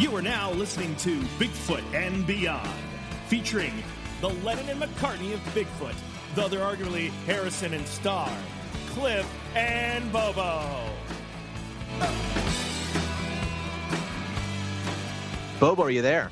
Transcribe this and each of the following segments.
You are now listening to Bigfoot and Beyond, featuring the Lennon and McCartney of Bigfoot, though they're arguably Harrison and Starr, Cliff and Bobo. Bobo, are you there?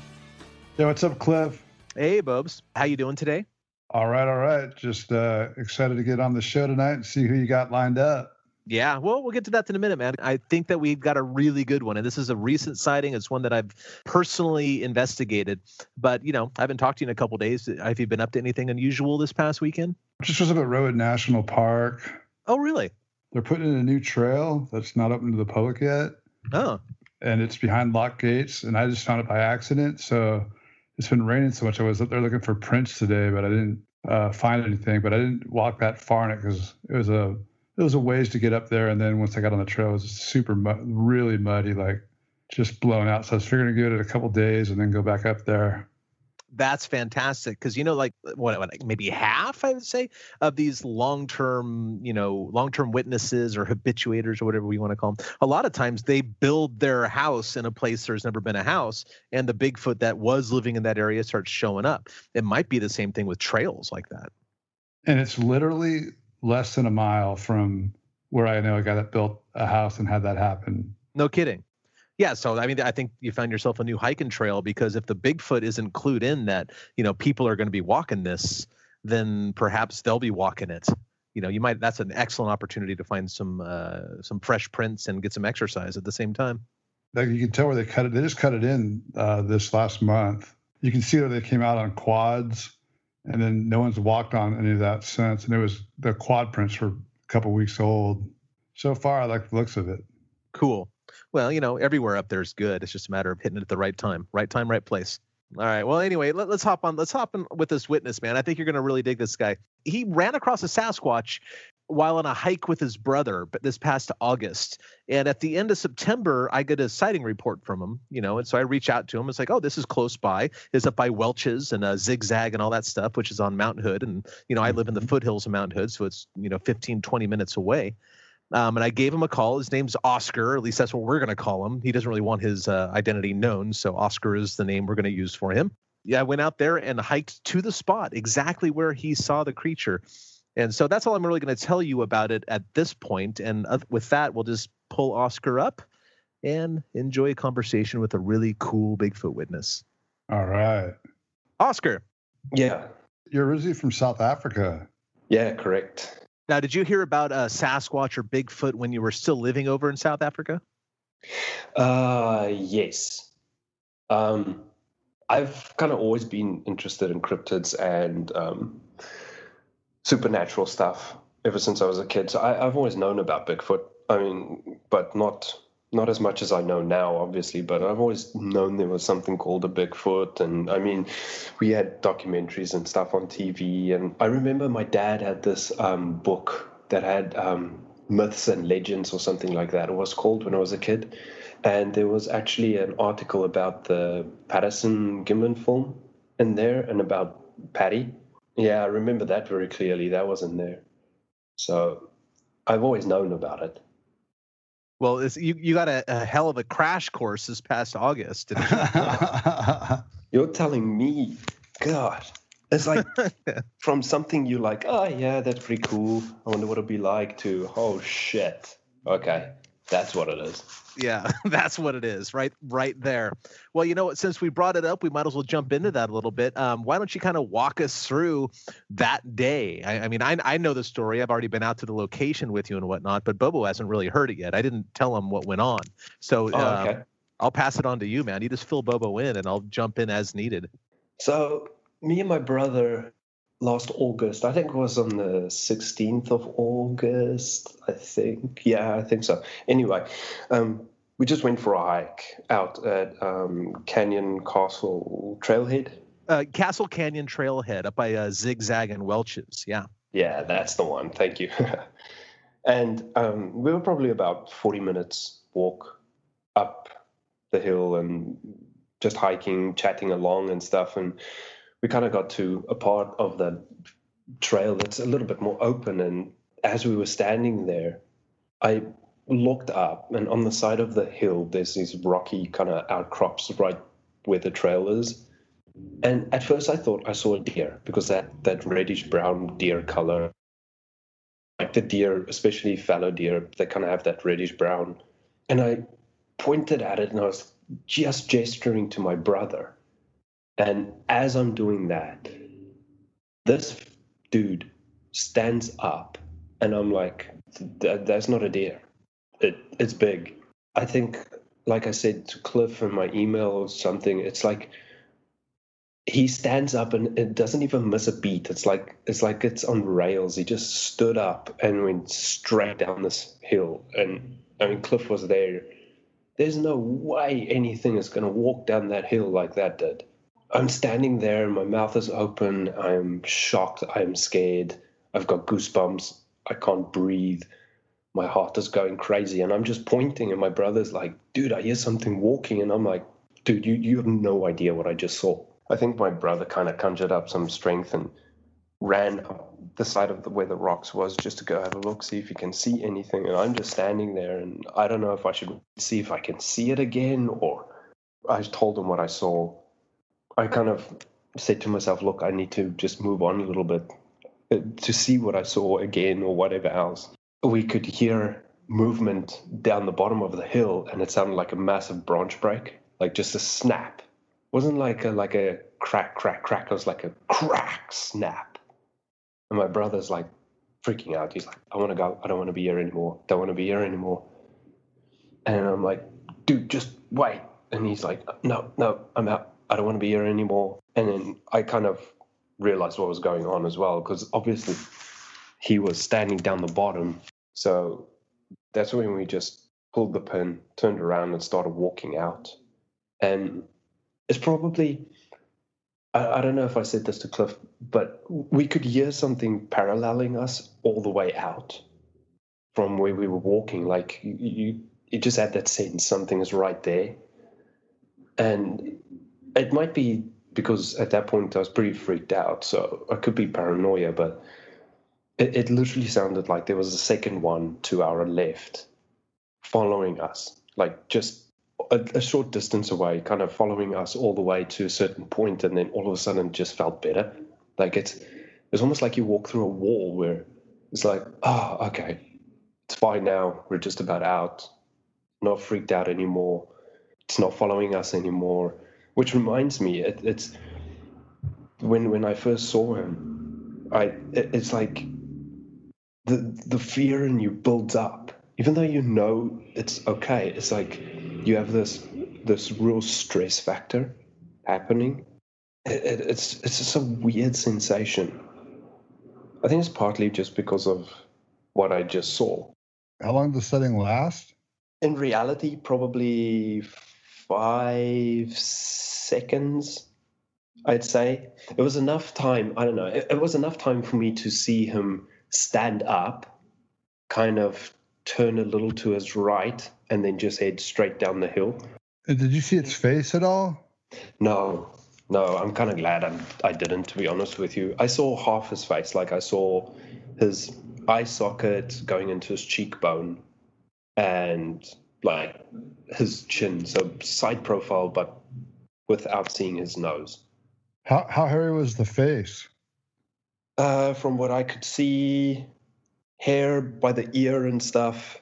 Hey, what's up, Cliff? Hey, Bobs. How you doing today? All right. Just excited to get on the show tonight and see who you got lined up. Yeah, well, we'll get to that in a minute, man. I think that we've got a really good one, and this is a recent sighting. It's one that I've personally investigated, but, you know, I haven't talked to you in a couple of days. Have you been up to anything unusual this past weekend? Just was up at Rowan National Park. Oh, really? They're putting in a new trail that's not open to the public yet. Oh. And it's behind locked gates, and I just found it by accident. So it's been raining so much. I was up there looking for prints today, but I didn't find anything. But I didn't walk that far in it because it was a ways to get up there, and then once I got on the trail, it was super, really muddy, like just blown out. So I was figuring to give it a couple days and then go back up there. That's fantastic, because you know, like what maybe half, I would say, of these long-term witnesses or habituators or whatever we want to call them. A lot of times they build their house in a place there's never been a house, and the Bigfoot that was living in that area starts showing up. It might be the same thing with trails like that. And it's literally less than a mile from where I know a guy that built a house and had that happen. No kidding. Yeah. So, I mean, I think you found yourself a new hiking trail, because if the Bigfoot isn't clued in that, you know, people are going to be walking this, then perhaps they'll be walking it. You know, you might, that's an excellent opportunity to find some fresh prints and get some exercise at the same time. Like, you can tell where they cut it. They just cut it in this last month. You can see where they came out on quads, and then no one's walked on any of that since. And it was, the quad prints were a couple weeks old. So far, I like the looks of it. Cool. Well, you know, everywhere up there is good. It's just a matter of hitting it at the right time, right place. All right. Well, anyway, let's hop on. Let's hop in with this witness, man. I think you're going to really dig this guy. He ran across a Sasquatch while on a hike with his brother, but this past August. And at the end of September, I get a sighting report from him, you know, and so I reach out to him. It's like, oh, this is close by. It's up by Welch's and Zigzag and all that stuff, which is on Mount Hood. And, you know, I live in the foothills of Mount Hood, so it's, you know, 15, 20 minutes away. And I gave him a call. His name's Oscar. At least that's what we're going to call him. He doesn't really want his identity known, so Oscar is the name we're going to use for him. Yeah, I went out there and hiked to the spot exactly where he saw the creature. And so that's all I'm really going to tell you about it at this point. And with that, we'll just pull Oscar up and enjoy a conversation with a really cool Bigfoot witness. All right. Oscar. Yeah. You're originally from South Africa. Yeah, correct. Now, did you hear about Sasquatch or Bigfoot when you were still living over in South Africa? Yes. I've kind of always been interested in cryptids and supernatural stuff ever since I was a kid. So I've always known about Bigfoot. I mean, but not as much as I know now, obviously, but I've always known there was something called a Bigfoot. And I mean, we had documentaries and stuff on TV. And I remember my dad had this book that had myths and legends or something like that, it was called, when I was a kid. And there was actually an article about the Patterson-Gimlin film in there and about Patty. Yeah, I remember that very clearly. That wasn't there. So I've always known about it. Well, you got a hell of a crash course this past August. You're telling me, God, it's like from something you like, oh, yeah, that's pretty cool, I wonder what it'll be like, to, oh, shit, okay. That's what it is. Yeah, that's what it is. Right there. Well, you know what? Since we brought it up, we might as well jump into that a little bit. Why don't you kind of walk us through that day? I mean, I know the story. I've already been out to the location with you and whatnot, but Bobo hasn't really heard it yet. I didn't tell him what went on. So okay. I'll pass it on to you, man. You just fill Bobo in, and I'll jump in as needed. So me and my brother last August. I think it was on the 16th of August, I think. Yeah, I think so. Anyway, we just went for a hike out at Castle Canyon Trailhead up by Zigzag and Welch's. Yeah. Yeah, that's the one. Thank you. And we were probably about 40 minutes walk up the hill and just hiking, chatting along and stuff. And we kind of got to a part of the trail that's a little bit more open. And as we were standing there, I looked up, and on the side of the hill, there's these rocky kind of outcrops right where the trail is. And at first I thought I saw a deer, because that reddish-brown deer color, like the deer, especially fallow deer, they kind of have that reddish-brown. And I pointed at it, and I was just gesturing to my brother. And as I'm doing that, this dude stands up, and I'm like, that's not a deer. It's big. I think, like I said to Cliff in my email or something, it's like he stands up and it doesn't even miss a beat. It's like it's on rails. He just stood up and went straight down this hill. And I mean, Cliff was there. There's no way anything is going to walk down that hill like that did. I'm standing there and my mouth is open. I'm shocked. I'm scared. I've got goosebumps. I can't breathe. My heart is going crazy, and I'm just pointing, and my brother's like, dude, I hear something walking. And I'm like, dude, you have no idea what I just saw. I think my brother kind of conjured up some strength and ran up the side of where the rocks was just to go have a look, see if he can see anything. And I'm just standing there, and I don't know if I should see if I can see it again, or I told him what I saw. I kind of said to myself, look, I need to just move on a little bit to see what I saw again or whatever else. We could hear movement down the bottom of the hill, and it sounded like a massive branch break, like just a snap. It wasn't like a crack, crack, crack. It was like a crack, snap. And my brother's like freaking out. He's like, I want to go. I don't want to be here anymore. Don't want to be here anymore. And I'm like, dude, just wait. And he's like, no, I'm out. I don't want to be here anymore. And then I kind of realized what was going on as well, because obviously he was standing down the bottom. So that's when we just pulled the pin, turned around, and started walking out. And it's probably, I don't know if I said this to Cliff, but we could hear something paralleling us all the way out from where we were walking. Like you just had that sense something is right there. And it might be because at that point I was pretty freaked out, so I could be paranoia, but it literally sounded like there was a second one to our left following us, like just a short distance away, kind of following us all the way to a certain point, and then all of a sudden just felt better. Like it's almost like you walk through a wall where it's like, oh, okay, it's fine now. We're just about out. Not freaked out anymore. It's not following us anymore. Which reminds me, it's when I first saw him, it's like the fear in you builds up, even though you know it's okay. It's like you have this real stress factor happening. It's just a weird sensation. I think it's partly just because of what I just saw. How long does the setting last? In reality, probably 5 seconds, I'd say. It was enough time, I don't know, it was enough time for me to see him stand up, kind of turn a little to his right, and then just head straight down the hill. And did you see its face at all? No, I'm kind of glad I didn't, to be honest with you. I saw half his face, like I saw his eye socket going into his cheekbone and like his chin, so side profile, but without seeing his nose. How hairy was the face? From what I could see, hair by the ear and stuff,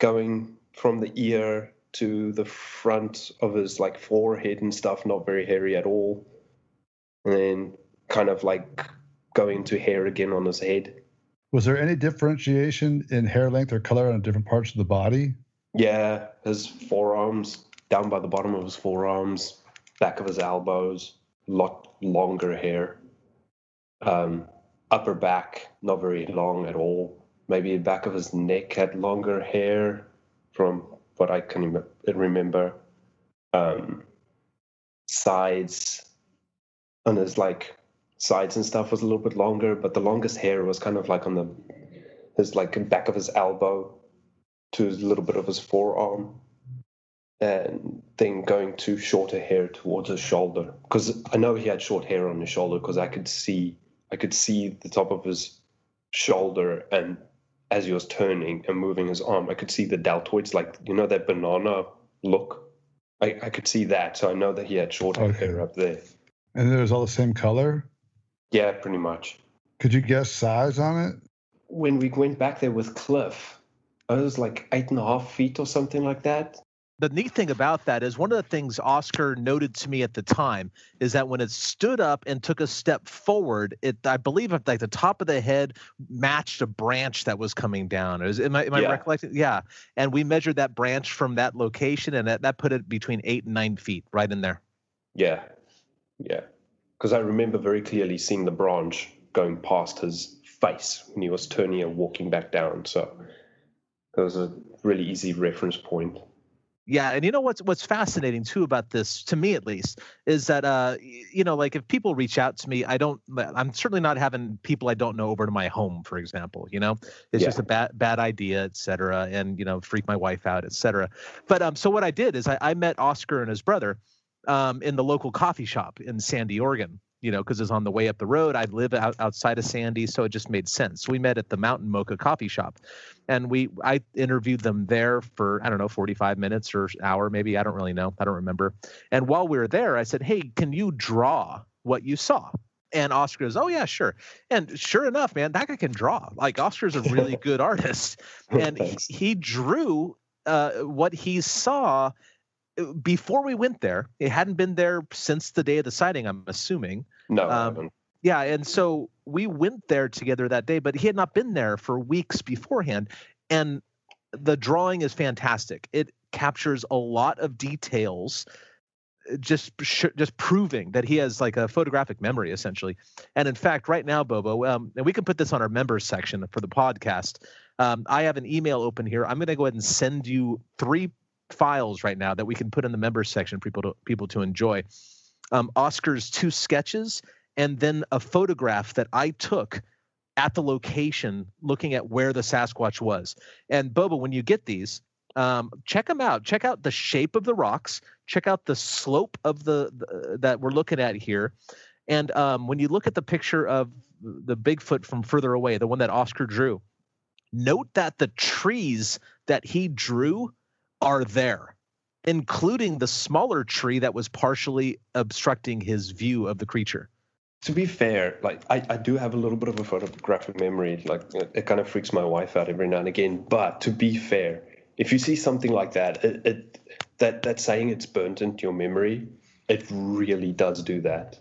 going from the ear to the front of his like forehead and stuff, not very hairy at all. And then kind of like going to hair again on his head. Was there any differentiation in hair length or color on different parts of the body? Yeah, his forearms, down by the bottom of his forearms, back of his elbows, lot longer hair. upper back, not very long at all. Maybe the back of his neck had longer hair from what I can remember. Sides, and his like sides and stuff was a little bit longer, but the longest hair was kind of like on his like back of his elbow to a little bit of his forearm, and then going to shorter hair towards his shoulder. Because I know he had short hair on his shoulder because I could see the top of his shoulder, and as he was turning and moving his arm, I could see the deltoids, like, you know, that banana look. I could see that, so I know that he had short hair up there. And it was all the same color? Yeah, pretty much. Could you guess size on it? When we went back there with Cliff, it was like 8.5 feet or something like that. The neat thing about that is one of the things Oscar noted to me at the time is that when it stood up and took a step forward, it, I believe, like the top of the head matched a branch that was coming down. Am I recollecting? Yeah. And we measured that branch from that location, and that put it between 8 and 9 feet right in there. Yeah. Yeah. Because I remember very clearly seeing the branch going past his face when he was turning and walking back down. So that was a really easy reference point. Yeah, and you know what's fascinating too about this, to me at least, is that you know, like if people reach out to me, I'm certainly not having people I don't know over to my home, for example. You know, it's just a bad idea, et cetera, and you know, freak my wife out, et cetera. But so what I did is I met Oscar and his brother, in the local coffee shop in Sandy, Oregon. You know, because it's on the way up the road. I live outside of Sandy, so it just made sense. We met at the Mountain Mocha coffee shop, and I interviewed them there for, I don't know, 45 minutes or an hour maybe. I don't really know. I don't remember. And while we were there, I said, hey, can you draw what you saw? And Oscar goes, oh, yeah, sure. And sure enough, man, that guy can draw. Like, Oscar's a really good artist. And he drew what he saw before we went there. It hadn't been there since the day of the sighting, I'm assuming. No. Yeah, and so we went there together that day, but he had not been there for weeks beforehand. And the drawing is fantastic. It captures a lot of details, just proving that he has like a photographic memory, essentially. And in fact, right now, Bobo, and we can put this on our members section for the podcast. I have an email open here. I'm going to go ahead and send you 3 files right now that we can put in the members section for people to enjoy. Oscar's 2 sketches, and then a photograph that I took at the location looking at where the Sasquatch was. And Boba, when you get these, check them out. Check out the shape of the rocks. Check out the slope of the that we're looking at here. And when you look at the picture of the Bigfoot from further away, the one that Oscar drew, note that the trees that he drew are there, including the smaller tree that was partially obstructing his view of the creature. To be fair, like I do have a little bit of a photographic memory. Like it kind of freaks my wife out every now and again. But to be fair, if you see something like that, that saying it's burnt into your memory, it really does do that.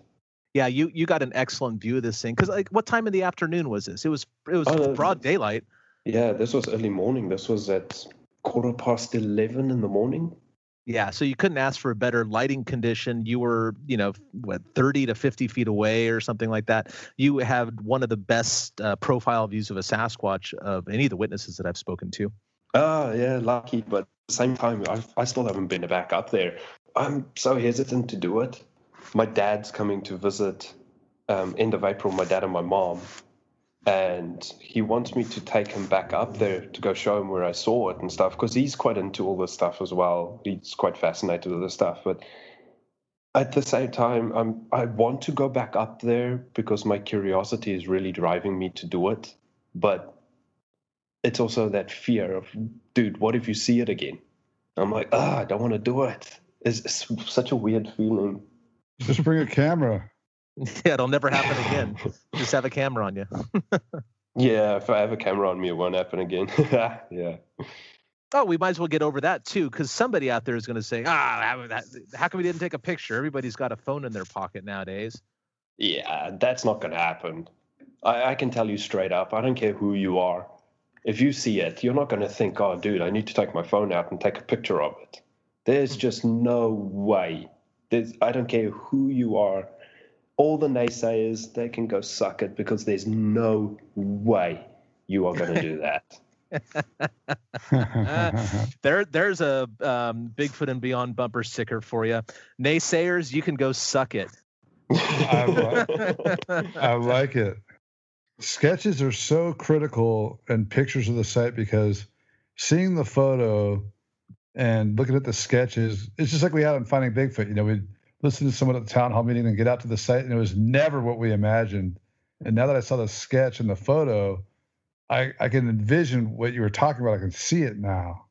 Yeah, you got an excellent view of this thing. Because like, what time in the afternoon was this? It was broad daylight. Yeah, this was early morning. This was at 11:15 in the morning. Yeah, so you couldn't ask for a better lighting condition. You were, 30 to 50 feet away or something like that. You have one of the best profile views of a Sasquatch of any of the witnesses that I've spoken to. Oh, yeah, lucky. But at the same time, I still haven't been back up there. I'm so hesitant to do it. My dad's coming to visit end of April, my dad and my mom. And he wants me to take him back up there to go show him where I saw it and stuff, because he's quite into all this stuff as well. He's quite fascinated with this stuff. But at the same time, I want to go back up there because my curiosity is really driving me to do it. But it's also that fear of, dude, what if you see it again? I'm like, I don't want to do it. It's such a weird feeling. Just bring a camera. Yeah, it'll never happen again. Just have a camera on you. Yeah, if I have a camera on me, it won't happen again. Yeah. Oh, we might as well get over that too, because somebody out there is going to say, how come we didn't take a picture? Everybody's got a phone in their pocket nowadays. Yeah, that's not going to happen. I can tell you straight up, I don't care who you are. If you see it, you're not going to think, oh, dude, I need to take my phone out and take a picture of it. There's just no way. I don't care who you are. all the naysayers, they can go suck it, because there's no way you are going to do that. There's a Bigfoot and Beyond bumper sticker for you. Naysayers, you can go suck it. I like it. Sketches are so critical, and pictures of the site, because seeing the photo and looking at the sketches, it's just like we had on Finding Bigfoot. You know, we'd listen to someone at the town hall meeting and get out to the site, and it was never what we imagined. And now that I saw the sketch and the photo, I can envision what you were talking about. I can see it now.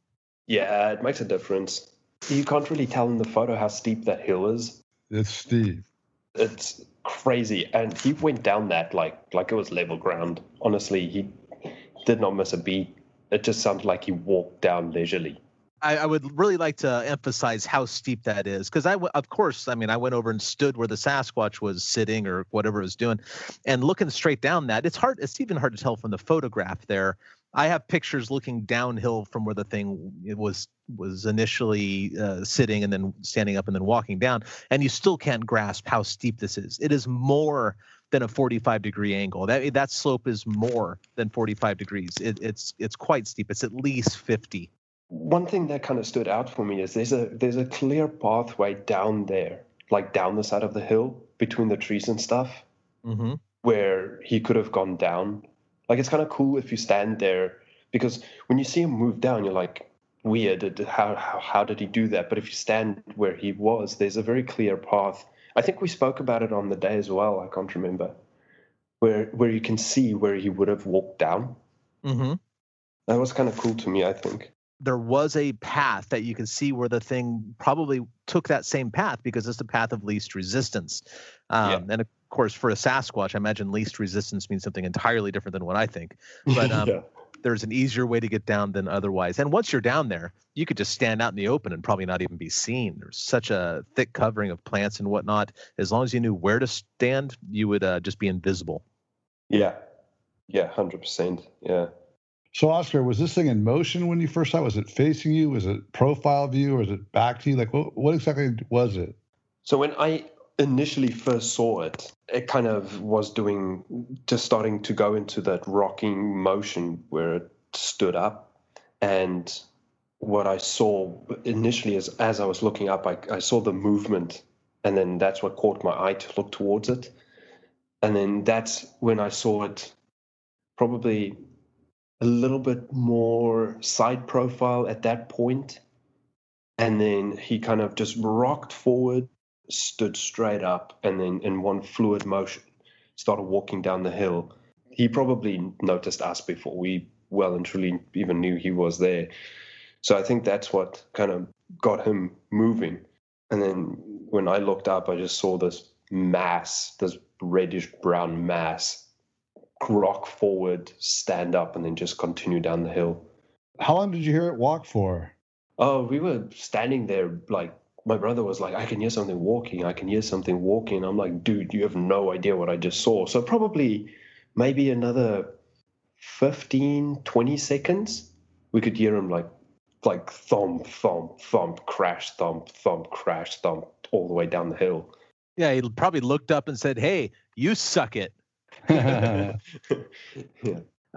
Yeah, it makes a difference. You can't really tell in the photo how steep that hill is. It's steep. It's crazy. And he went down that like it was level ground. Honestly, he did not miss a beat. It just sounded like he walked down leisurely. I would really like to emphasize how steep that is, because I went over and stood where the Sasquatch was sitting or whatever it was doing, and looking straight down that, it's even hard to tell from the photograph there. I have pictures looking downhill from where the thing was initially sitting, and then standing up and then walking down, and you still can't grasp how steep this is. It is more than a 45-degree angle. That slope is more than 45 degrees. It's quite steep. It's at least 50. One thing that kind of stood out for me is there's a clear pathway down there, like down the side of the hill between the trees and stuff, mm-hmm. where he could have gone down. Like, it's kind of cool if you stand there, because when you see him move down, you're like, weird, how did he do that? But if you stand where he was, there's a very clear path. I think we spoke about it on the day as well. I can't remember where you can see where he would have walked down. Mm-hmm. That was kind of cool to me, I think. There was a path that you can see where the thing probably took that same path, because it's the path of least resistance. And of course, for a Sasquatch, I imagine least resistance means something entirely different than what I think. But there's an easier way to get down than otherwise. And once you're down there, you could just stand out in the open and probably not even be seen. There's such a thick covering of plants and whatnot. As long as you knew where to stand, you would just be invisible. Yeah. Yeah. 100%. Yeah. So, Oscar, was this thing in motion when you first saw it? Was it facing you? Was it profile view? Or was it back to you? Like, what exactly was it? So when I initially first saw it, it kind of was starting to go into that rocking motion where it stood up. And what I saw initially is, as I was looking up, I saw the movement. And then that's what caught my eye to look towards it. And then that's when I saw it probably a little bit more side profile at that point. And then he kind of just rocked forward, stood straight up, and then in one fluid motion, started walking down the hill. He probably noticed us before we well and truly even knew he was there. So I think that's what kind of got him moving. And then when I looked up, I just saw this mass, this reddish-brown mass, rock forward, stand up, and then just continue down the hill. How long did you hear it walk for? Oh, we were standing there, like, my brother was like, I can hear something walking. I'm like, dude, you have no idea what I just saw. So probably maybe another 15, 20 seconds, we could hear him like thump, thump, thump, crash, thump, thump, crash, thump, all the way down the hill. Yeah, he probably looked up and said, hey, you suck it. Yeah.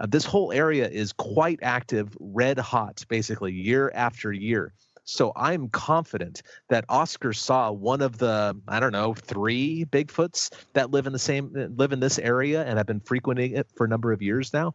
This whole area is quite active, red hot, basically year after year. So I'm confident that Oscar saw one of the, I don't know, 3 Bigfoots that live in this area and have been frequenting it for a number of years now.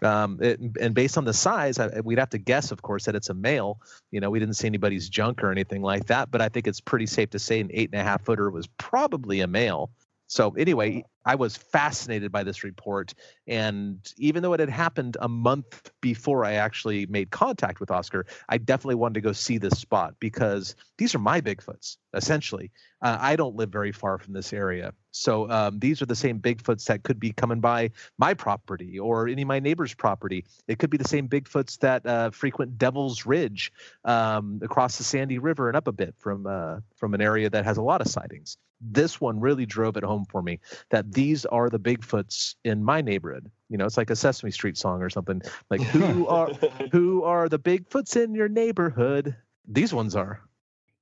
And based on the size, we'd have to guess, of course, that it's a male. You know, we didn't see anybody's junk or anything like that, but I think it's pretty safe to say an 8.5-footer was probably a male. So anyway, I was fascinated by this report, and even though it had happened a month before I actually made contact with Oscar, I definitely wanted to go see this spot, because these are my Bigfoots, essentially. I don't live very far from this area, so these are the same Bigfoots that could be coming by my property or any of my neighbor's property. It could be the same Bigfoots that frequent Devil's Ridge across the Sandy River and up a bit from an area that has a lot of sightings. This one really drove it home for me that these are the Bigfoots in my neighborhood. You know, it's like a Sesame Street song or something. Like, who are the Bigfoots in your neighborhood? These ones are.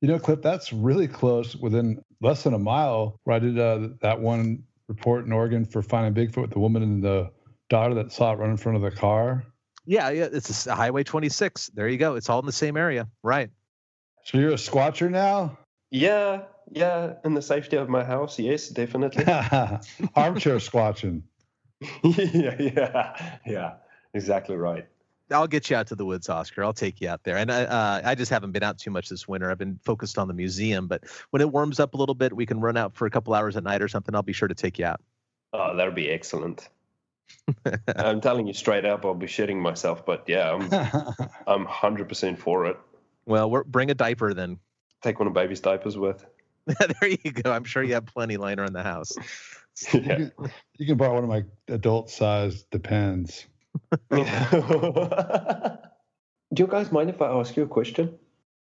You know, Cliff, that's really close. Within less than a mile where I did that one report in Oregon for Finding Bigfoot with the woman and the daughter that saw it run in front of the car. Yeah, it's a Highway 26. There you go. It's all in the same area. Right. So you're a squatcher now? Yeah. In the safety of my house, yes, definitely. Armchair squatching. Yeah. Exactly right. I'll get you out to the woods, Oscar. I'll take you out there. And I just haven't been out too much this winter. I've been focused on the museum. But when it warms up a little bit, we can run out for a couple hours at night or something. I'll be sure to take you out. Oh, that'll be excellent. I'm telling you straight up, I'll be shitting myself. But, yeah, I'm 100% for it. Well, bring a diaper then. Take one of baby's diapers with. There you go. I'm sure you have plenty lying around the house. Yeah. You can borrow one of my adult-sized Depends. Do you guys mind if I ask you a question?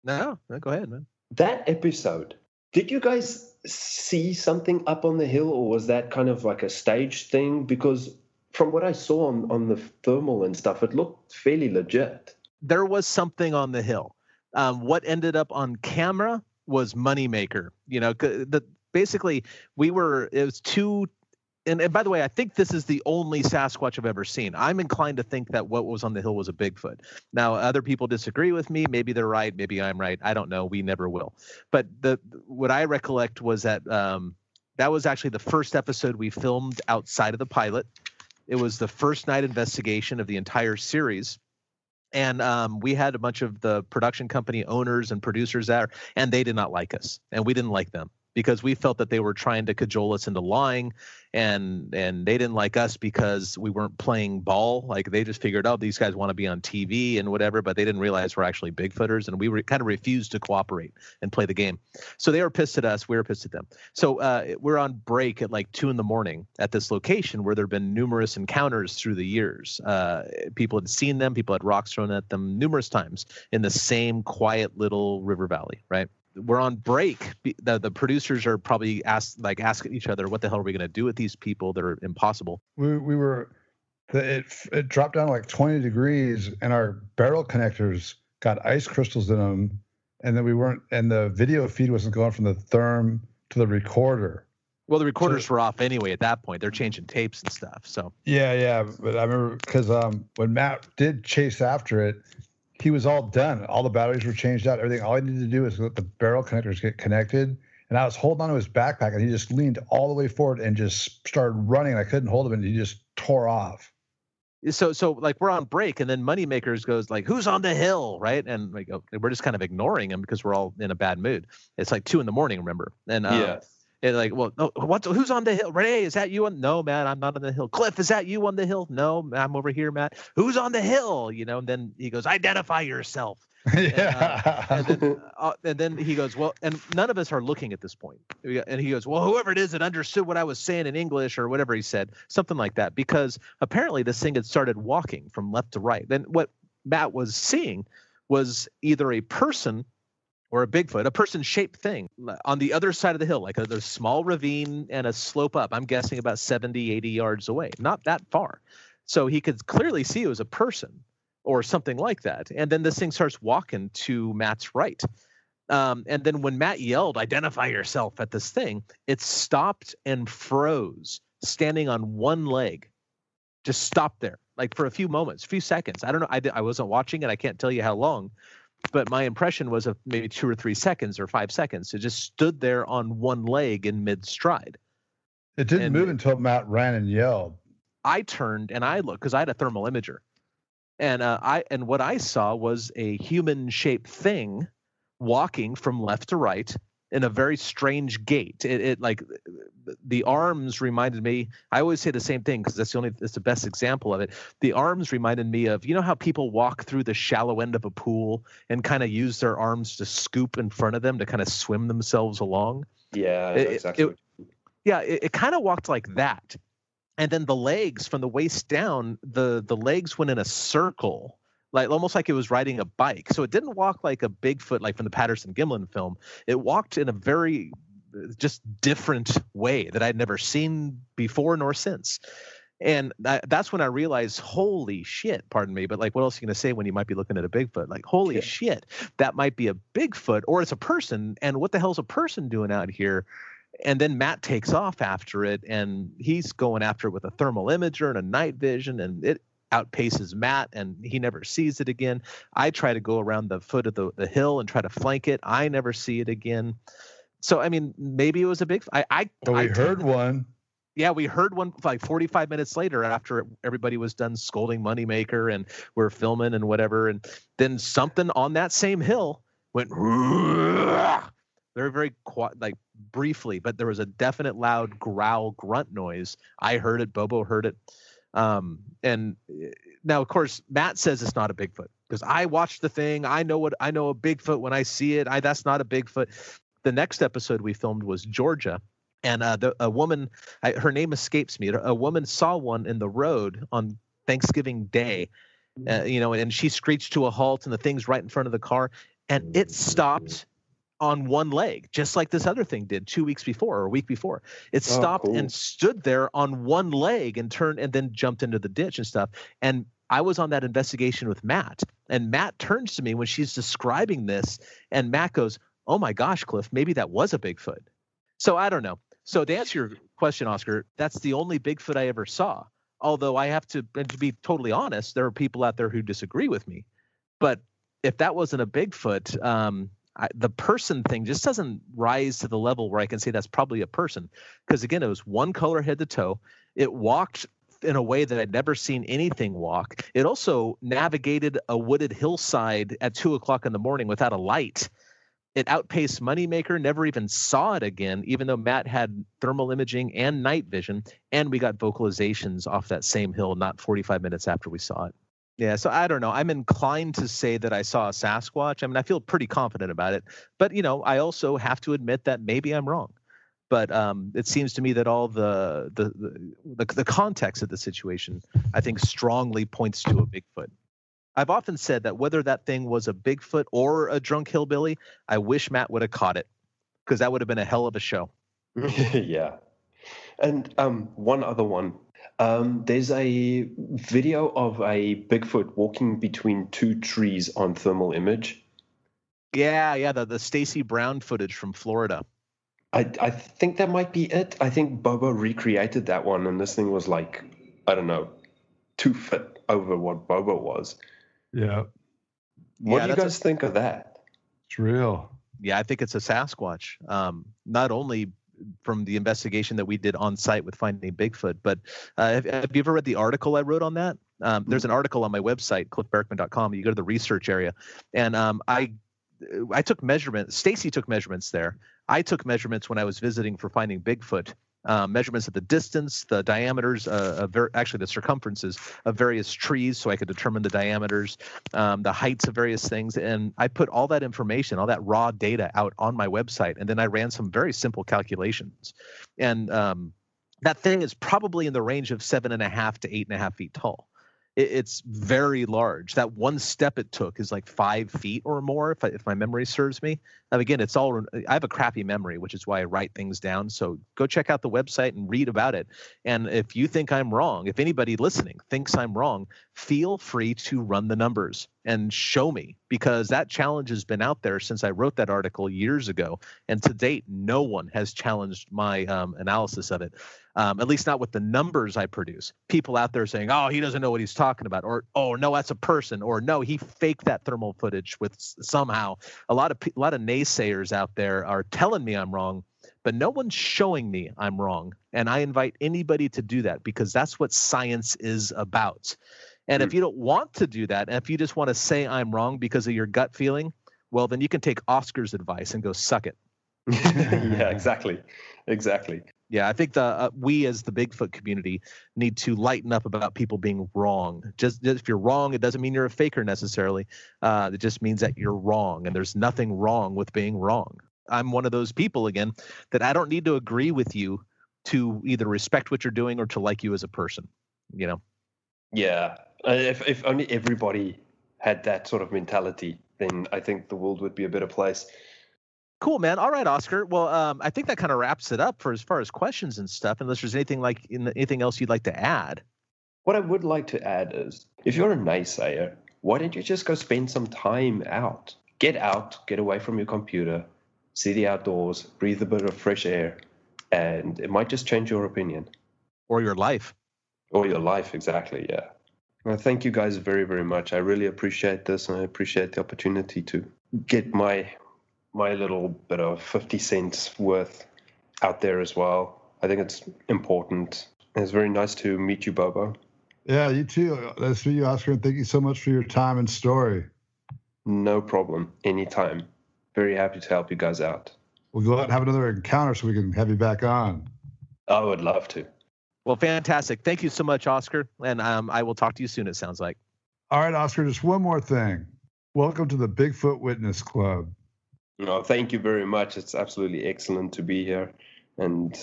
No, go ahead, man. That episode, did you guys see something up on the hill, or was that kind of like a staged thing? Because from what I saw on the thermal and stuff, it looked fairly legit. There was something on the hill. What ended up on camera was Moneymaker. You know, basically it was two. And by the way, I think this is the only Sasquatch I've ever seen. I'm inclined to think that what was on the hill was a Bigfoot. Now, other people disagree with me. Maybe they're right. Maybe I'm right. I don't know. We never will. But what I recollect was that that was actually the first episode we filmed outside of the pilot. It was the first night investigation of the entire series. And we had a bunch of the production company owners and producers there, and they did not like us, and we didn't like them, because we felt that they were trying to cajole us into lying, and they didn't like us because we weren't playing ball. Like, they just figured, oh, these guys want to be on TV and whatever, but they didn't realize we're actually Bigfooters, and we kind of refused to cooperate and play the game. So they were pissed at us. We were pissed at them. So we're on break at like 2 a.m. at this location where there have been numerous encounters through the years. People had seen them. People had rocks thrown at them numerous times in the same quiet little river valley, right? We're on break. The producers are probably asking each other, what the hell are we going to do with these people that are impossible? We were – it dropped down like 20 degrees, and our barrel connectors got ice crystals in them, and then we weren't – and the video feed wasn't going from the therm to the recorder. Well, the recorders were off anyway at that point. They're changing tapes and stuff. So Yeah. But I remember because when Matt did chase after it, he was all done. All the batteries were changed out, everything. All I needed to do was let the barrel connectors get connected. And I was holding on to his backpack, and he just leaned all the way forward and just started running. I couldn't hold him, and he just tore off. So like, we're on break, and then Moneymakers goes like, who's on the hill, right? And like, we're just kind of ignoring him because we're all in a bad mood. It's like 2 a.m, remember? And And like, well, no, who's on the hill? Renee, is that you? No, Matt, I'm not on the hill. Cliff, is that you on the hill? No, I'm over here, Matt. Who's on the hill? You know, and then he goes, identify yourself. Yeah. And then he goes, well, and none of us are looking at this point. And he goes, well, whoever it is that understood what I was saying in English or whatever he said, something like that, because apparently this thing had started walking from left to right. Then what Matt was seeing was either a person or a Bigfoot, a person-shaped thing on the other side of the hill, like a small ravine and a slope up. I'm guessing about 70, 80 yards away, not that far. So he could clearly see it was a person or something like that. And then this thing starts walking to Matt's right. And then when Matt yelled, identify yourself at this thing, it stopped and froze, standing on one leg, just stopped there, like for a few moments, a few seconds. I don't know. I wasn't watching it. I can't tell you how long. But my impression was of maybe 2 or 3 seconds or 5 seconds. It just stood there on one leg in mid-stride. It didn't move until Matt ran and yelled. I turned and I looked because I had a thermal imager. And what I saw was a human-shaped thing walking from left to right in a very strange gait. It like the arms reminded me. I always say the same thing because that's the best example of it. The arms reminded me of, you know how people walk through the shallow end of a pool and kind of use their arms to scoop in front of them to kind of swim themselves along. Yeah, exactly. It kind of walked like that, and then the legs from the waist down, the legs went in a circle. Like almost like it was riding a bike. So it didn't walk like a Bigfoot, like from the Patterson-Gimlin film. It walked in a very just different way that I'd never seen before nor since. And that's when I realized, holy shit, pardon me, but like, what else are you going to say when you might be looking at a Bigfoot? Like, holy shit, that might be a Bigfoot, or it's a person. And what the hell's a person doing out here? And then Matt takes off after it, and he's going after it with a thermal imager and a night vision, and it outpaces Matt, and he never sees it again. I try to go around the foot of the hill and try to flank it. I never see it again. So, I mean, maybe it was a Bigfoot. We heard one. Yeah, we heard one like 45 minutes later after everybody was done scolding Moneymaker and we're filming and whatever. And then something on that same hill went very, very quiet, like briefly, but there was a definite loud growl grunt noise. I heard it. Bobo heard it. And now, of course, Matt says it's not a Bigfoot because I watched the thing. I know a Bigfoot when I see it. That's not a Bigfoot. The next episode we filmed was Georgia. And a woman, her name escapes me. A woman saw one in the road on Thanksgiving Day, and she screeched to a halt, and the thing's right in front of the car, and it stopped on one leg, just like this other thing did 2 weeks before or a week before. It stopped and stood there on one leg and turned and then jumped into the ditch and stuff. And I was on that investigation with Matt, and Matt turns to me when she's describing this, and Matt goes, "Oh my gosh, Cliff, maybe that was a Bigfoot." So I don't know. So to answer your question, Oscar, that's the only Bigfoot I ever saw. Although I have to be totally honest, there are people out there who disagree with me. But if that wasn't a Bigfoot, the person thing just doesn't rise to the level where I can say that's probably a person. Because again, it was one color head to toe. It walked in a way that I'd never seen anything walk. It also navigated a wooded hillside at 2:00 in the morning without a light. It outpaced Moneymaker, never even saw it again, even though Matt had thermal imaging and night vision, and we got vocalizations off that same hill not 45 minutes after we saw it. Yeah, so I don't know. I'm inclined to say that I saw a Sasquatch. I mean, I feel pretty confident about it. But, I also have to admit that maybe I'm wrong. But it seems to me that all the context of the situation, I think, strongly points to a Bigfoot. I've often said that whether that thing was a Bigfoot or a drunk hillbilly, I wish Matt would have caught it because that would have been a hell of a show. Yeah. And one other one. There's a video of a Bigfoot walking between two trees on thermal image. Yeah. The Stacy Brown footage from Florida. I think that might be it. I think Bobo recreated that one, and this thing was like, I don't know, 2 foot over what Bobo was. Yeah. What do you guys think of that? It's real. Yeah, I think it's a Sasquatch. Not only from the investigation that we did on site with Finding Bigfoot, but have you ever read the article I wrote on that? There's an article on my website, cliffbarkman.com. You go to the research area, and I took measurements. Stacy took measurements there. I took measurements when I was visiting for Finding Bigfoot. Measurements of the distance, the diameters, actually the circumferences of various trees, so I could determine the diameters, the heights of various things. And I put all that information, all that raw data out on my website. And then I ran some very simple calculations. And that thing is probably in the range of 7.5 to 8.5 feet tall. It's very large. That one step it took is like 5 feet or more, if my memory serves me. And again, I have a crappy memory, which is why I write things down. So go check out the website and read about it. And if you think I'm wrong, if anybody listening thinks I'm wrong, feel free to run the numbers and show me, because that challenge has been out there since I wrote that article years ago. And to date, no one has challenged my analysis of it. At least not with the numbers I produce. People out there saying, "Oh, he doesn't know what he's talking about," or "Oh, no, that's a person," or "No, he faked that thermal footage with somehow." A lot of naysayers out there are telling me I'm wrong, but no one's showing me I'm wrong. And I invite anybody to do that, because that's what science is about. And if you don't want to do that, and if you just want to say I'm wrong because of your gut feeling, well, then you can take Oscar's advice and go suck it. Yeah, exactly. Yeah, I think we as the Bigfoot community need to lighten up about people being wrong. Just if you're wrong, it doesn't mean you're a faker necessarily. It just means that you're wrong, and there's nothing wrong with being wrong. I'm one of those people, again, that I don't need to agree with you to either respect what you're doing or to like you as a person, Yeah, if only everybody had that sort of mentality, then I think the world would be a better place. Cool, man. All right, Oscar. Well, I think that kind of wraps it up for as far as questions and stuff, unless there's anything else you'd like to add. What I would like to add is, if you're a naysayer, why don't you just go spend some time out? Get out, get away from your computer, see the outdoors, breathe a bit of fresh air, and it might just change your opinion. Or your life. Or your life, exactly, yeah. Well, thank you guys very, very much. I really appreciate this, and I appreciate the opportunity to get my little bit of 50 cents worth out there as well. I think it's important. And it's very nice to meet you, Bobo. Yeah, you too. That's for you, Oscar. And thank you so much for your time and story. No problem. Anytime. Very happy to help you guys out. We'll go out and have another encounter so we can have you back on. I would love to. Well, fantastic. Thank you so much, Oscar. And I will talk to you soon, it sounds like. All right, Oscar, just one more thing. Welcome to the Bigfoot Witness Club. No, thank you very much. It's absolutely excellent to be here. And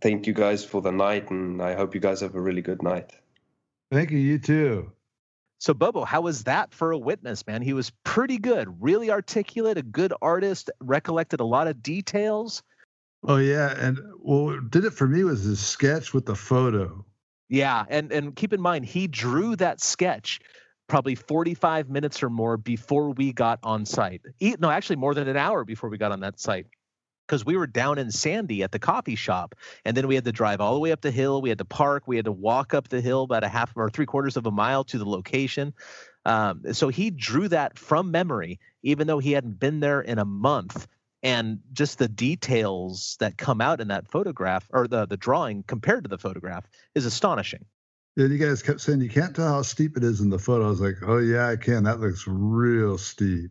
thank you guys for the night, and I hope you guys have a really good night. Thank you. You too. So, Bobo, how was that for a witness, man? He was pretty good, really articulate, a good artist, recollected a lot of details. Oh, yeah. And what did it for me was his sketch with the photo. Yeah. And keep in mind, he drew that sketch probably 45 minutes or more before we got on site. No, actually more than an hour before we got on that site. Because we were down in Sandy at the coffee shop, and then we had to drive all the way up the hill. We had to park. We had to walk up the hill about a half or three-quarters of a mile to the location. So he drew that from memory, even though he hadn't been there in a month. And just the details that come out in that photograph, or the drawing compared to the photograph, is astonishing. Yeah, you guys kept saying you can't tell how steep it is in the photo. I was like, oh, yeah, I can. That looks real steep.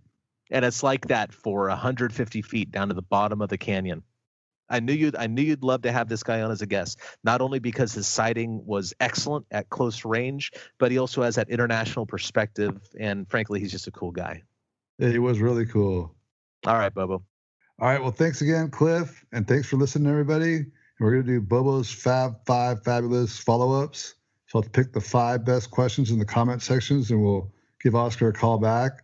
And it's like that for 150 feet down to the bottom of the canyon. I knew you'd love to have this guy on as a guest, not only because his sighting was excellent at close range, but he also has that international perspective. And frankly, he's just a cool guy. Yeah, he was really cool. All right, Bobo. All right. Well, thanks again, Cliff. And thanks for listening, everybody. And we're going to do Bobo's Fab Five Fabulous follow-ups. So I'll pick the five best questions in the comment sections, and we'll give Oscar a call back.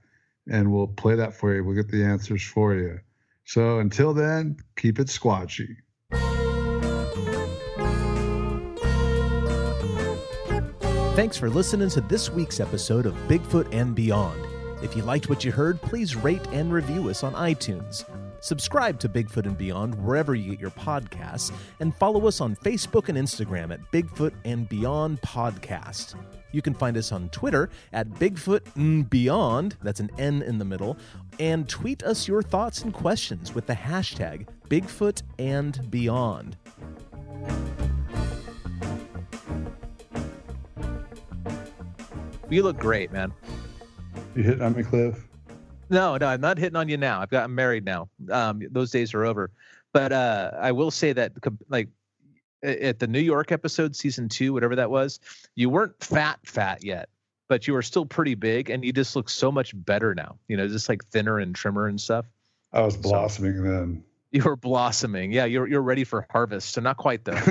And we'll play that for you. We'll get the answers for you. So until then, keep it squatchy. Thanks for listening to this week's episode of Bigfoot and Beyond. If you liked what you heard, please rate and review us on iTunes. Subscribe to Bigfoot and Beyond wherever you get your podcasts, and follow us on Facebook and Instagram at Bigfoot and Beyond Podcast. You can find us on Twitter at Bigfoot and Beyond, that's an N in the middle, and tweet us your thoughts and questions with the hashtag Bigfoot and Beyond. You look great, man. You hitting on me, Cliff? No, I'm not hitting on you now. I'm married now. Those days are over. But I will say that, like, at the New York episode, season 2, whatever that was, you weren't fat yet, but you were still pretty big, and you just look so much better now. You know, just like thinner and trimmer and stuff. I was blossoming then. You were blossoming. Yeah, you're ready for harvest. So not quite though.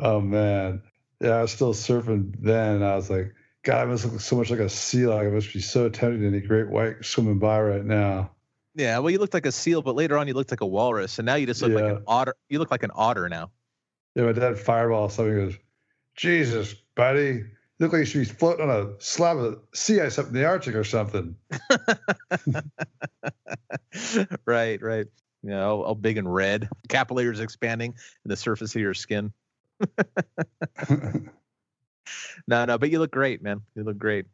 Oh man, yeah, I was still surfing then, and I was like, God, I must look so much like a seal. I must be so tempted to any great white swimming by right now. Yeah, well, you looked like a seal, but later on you looked like a walrus, and now you just look like an otter. You look like an otter now. Yeah, my dad fireballs something and goes, Jesus, buddy, you look like you should be floating on a slab of sea ice up in the Arctic or something. Right. You know, all big and red. Capillaries expanding in the surface of your skin. No, but you look great, man. You look great.